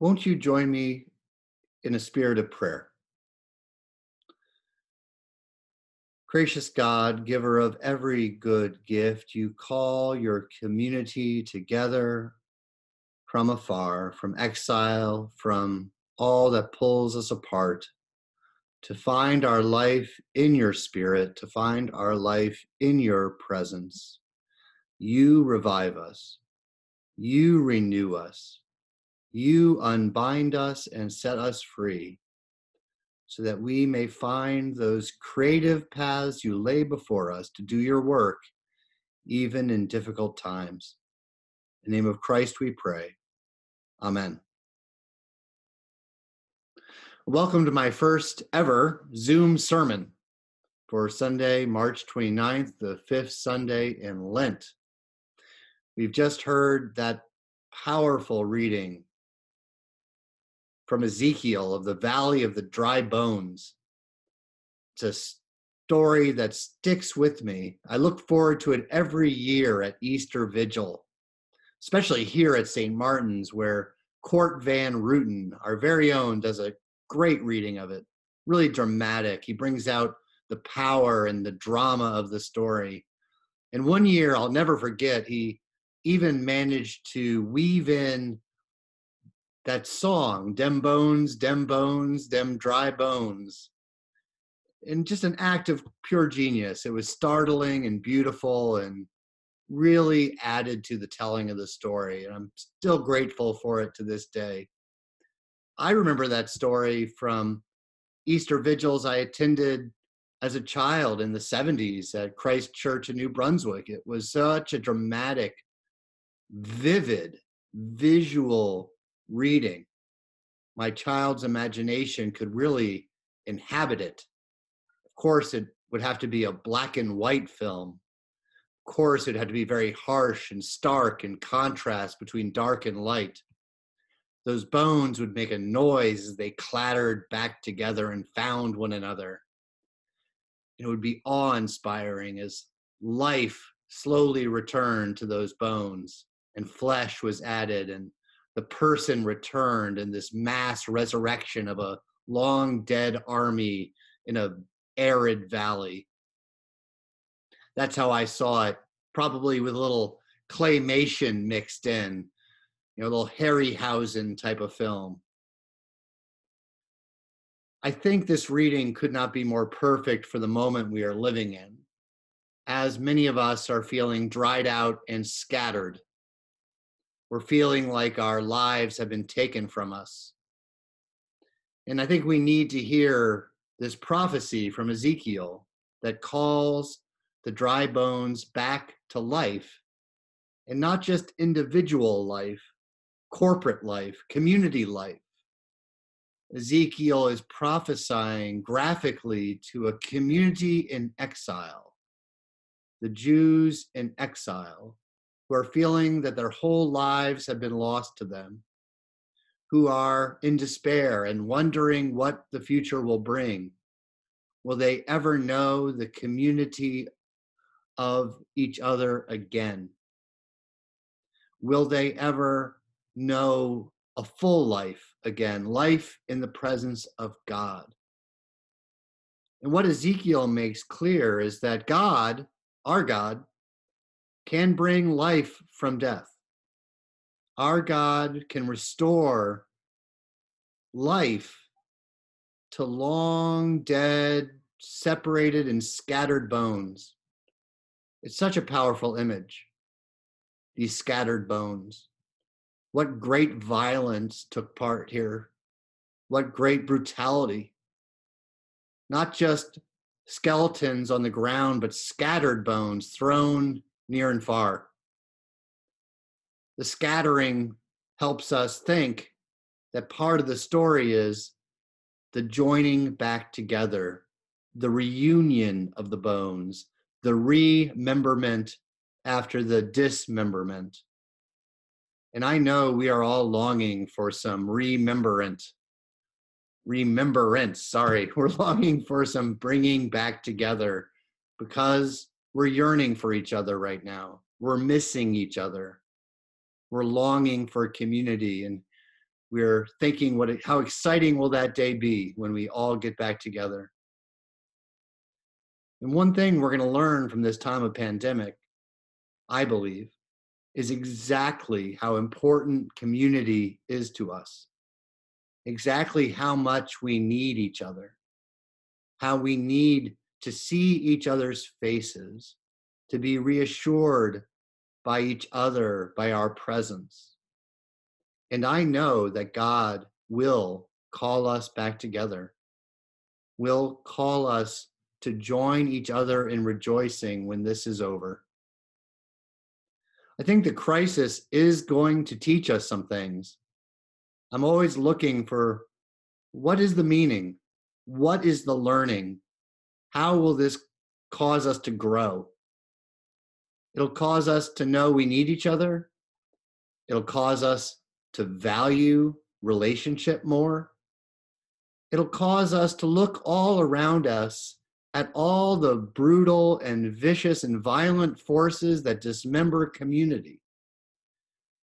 Won't you join me in a spirit of prayer? Gracious God, giver of every good gift, you call your community together from afar, from exile, from all that pulls us apart, to find our life in your spirit, to find our life in your presence. You revive us. You renew us. You unbind us and set us free so that we may find those creative paths you lay before us to do your work, even in difficult times. In the name of Christ we pray. Amen. Welcome to my first ever Zoom sermon for Sunday, March 29th, the fifth Sunday in Lent. We've just heard that powerful reading from Ezekiel of the Valley of the Dry Bones. It's a story that sticks with me. I look forward to it every year at Easter Vigil, especially here at St. Martin's, where Court Van Ruten, our very own, does a great reading of it, really dramatic. He brings out the power and the drama of the story. And one year, I'll never forget, he even managed to weave in that song, Dem Bones, Dem Bones, Dem Dry Bones, and just an act of pure genius. It was startling and beautiful and really added to the telling of the story. And I'm still grateful for it to this day. I remember that story from Easter vigils I attended as a child in the 70s at Christ Church in New Brunswick. It was such a dramatic, vivid, visual reading. My child's imagination could really inhabit it. Of course, it would have to be a black and white film. Of course, it had to be very harsh and stark in contrast between dark and light. Those bones would make a noise as they clattered back together and found one another. It would be awe-inspiring as life slowly returned to those bones and flesh was added and the person returned in this mass resurrection of a long dead army in an arid valley. That's how I saw it, probably with a little claymation mixed in. You know, a little Harryhausen type of film. I think this reading could not be more perfect for the moment we are living in, as many of us are feeling dried out and scattered. We're feeling like our lives have been taken from us. And I think we need to hear this prophecy from Ezekiel that calls the dry bones back to life, and not just individual life, corporate life, community life. Ezekiel is prophesying graphically to a community in exile, the Jews in exile, who are feeling that their whole lives have been lost to them, who are in despair and wondering what the future will bring. Will they ever know the community of each other again? Will they ever know a full life again, life in the presence of God? And what Ezekiel makes clear is that God, our God, can bring life from death. Our God can restore life to long dead, separated and scattered bones. It's such a powerful image, these scattered bones. What great violence took part here. What great brutality. Not just skeletons on the ground, but scattered bones thrown near and far. The scattering helps us think that part of the story is the joining back together, the reunion of the bones, the rememberment after the dismemberment. And I know we are all longing for some remembrance. We're longing for some bringing back together because we're yearning for each other right now. We're missing each other. We're longing for community. And we're thinking how exciting will that day be when we all get back together. And one thing we're going to learn from this time of pandemic, I believe, is exactly how important community is to us, exactly how much we need each other, how we need to see each other's faces, to be reassured by each other, by our presence. And I know that God will call us back together, will call us to join each other in rejoicing when this is over. I think the crisis is going to teach us some things. I'm always looking for what is the meaning? What is the learning? How will this cause us to grow? It'll cause us to know we need each other. It'll cause us to value relationship more. It'll cause us to look all around us at all the brutal and vicious and violent forces that dismember community.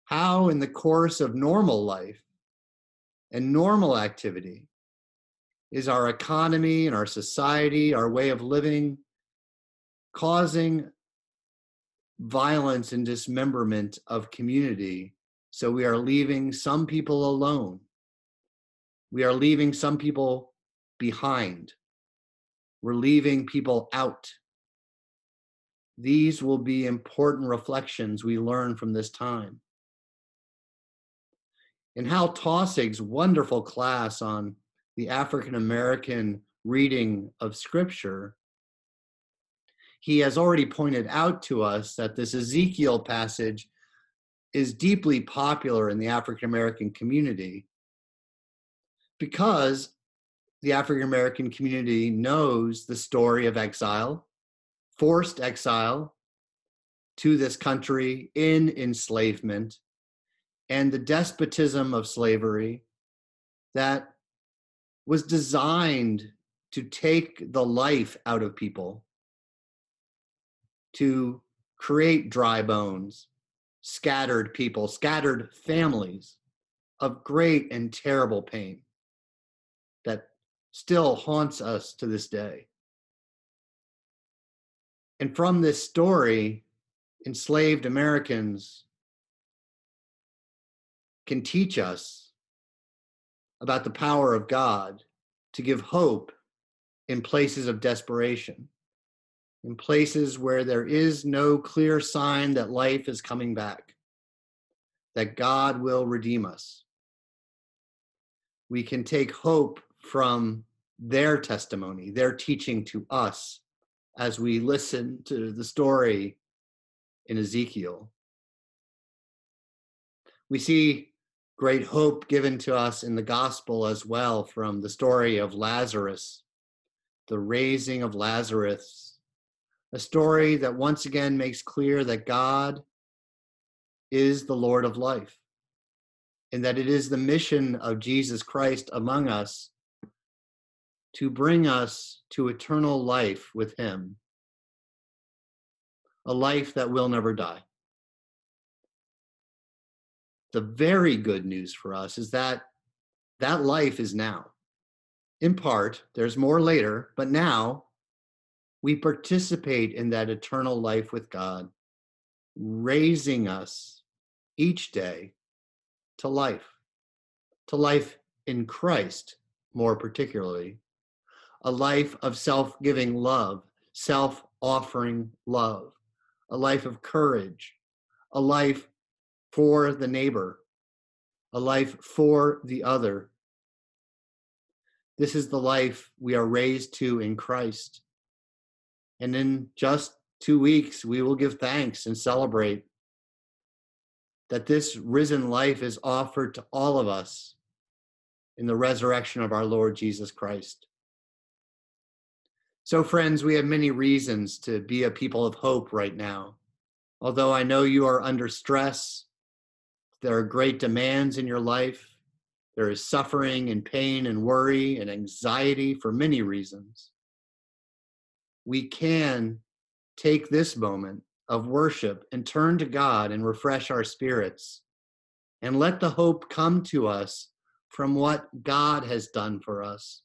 How in the course of normal life and normal activity is our economy and our society, our way of living, causing violence and dismemberment of community? So we are leaving some people alone. We are leaving some people behind. We're leaving people out. These will be important reflections we learn from this time. In Hal Taussig's wonderful class on the African American reading of Scripture, he has already pointed out to us that this Ezekiel passage is deeply popular in the African American community because the African American community knows the story of exile, forced exile to this country in enslavement, and the despotism of slavery that was designed to take the life out of people, to create dry bones, scattered people, scattered families of great and terrible pain that still haunts us to this day. And from this story, enslaved Americans can teach us about the power of God to give hope in places of desperation, in places where there is no clear sign that life is coming back, that God will redeem us. We can take hope from their testimony, their teaching to us as we listen to the story in Ezekiel. We see great hope given to us in the gospel as well from the story of Lazarus, the raising of Lazarus, a story that once again makes clear that God is the Lord of life and that it is the mission of Jesus Christ among us to bring us to eternal life with him, a life that will never die. The very good news for us is that that life is now. In part, there's more later, but now we participate in that eternal life with God, raising us each day to life in Christ more particularly, a life of self-giving love, self-offering love, a life of courage, a life for the neighbor, a life for the other. This is the life we are raised to in Christ. And in just 2 weeks, we will give thanks and celebrate that this risen life is offered to all of us in the resurrection of our Lord Jesus Christ. So friends, we have many reasons to be a people of hope right now. Although I know you are under stress, there are great demands in your life. There is suffering and pain and worry and anxiety for many reasons. We can take this moment of worship and turn to God and refresh our spirits and let the hope come to us from what God has done for us,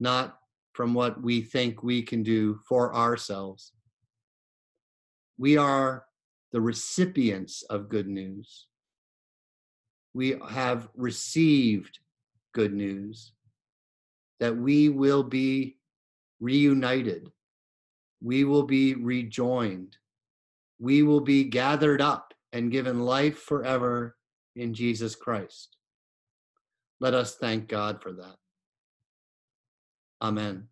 not from what we think we can do for ourselves. We are the recipients of good news. We have received good news that we will be reunited. We will be rejoined. We will be gathered up and given life forever in Jesus Christ. Let us thank God for that. Amen.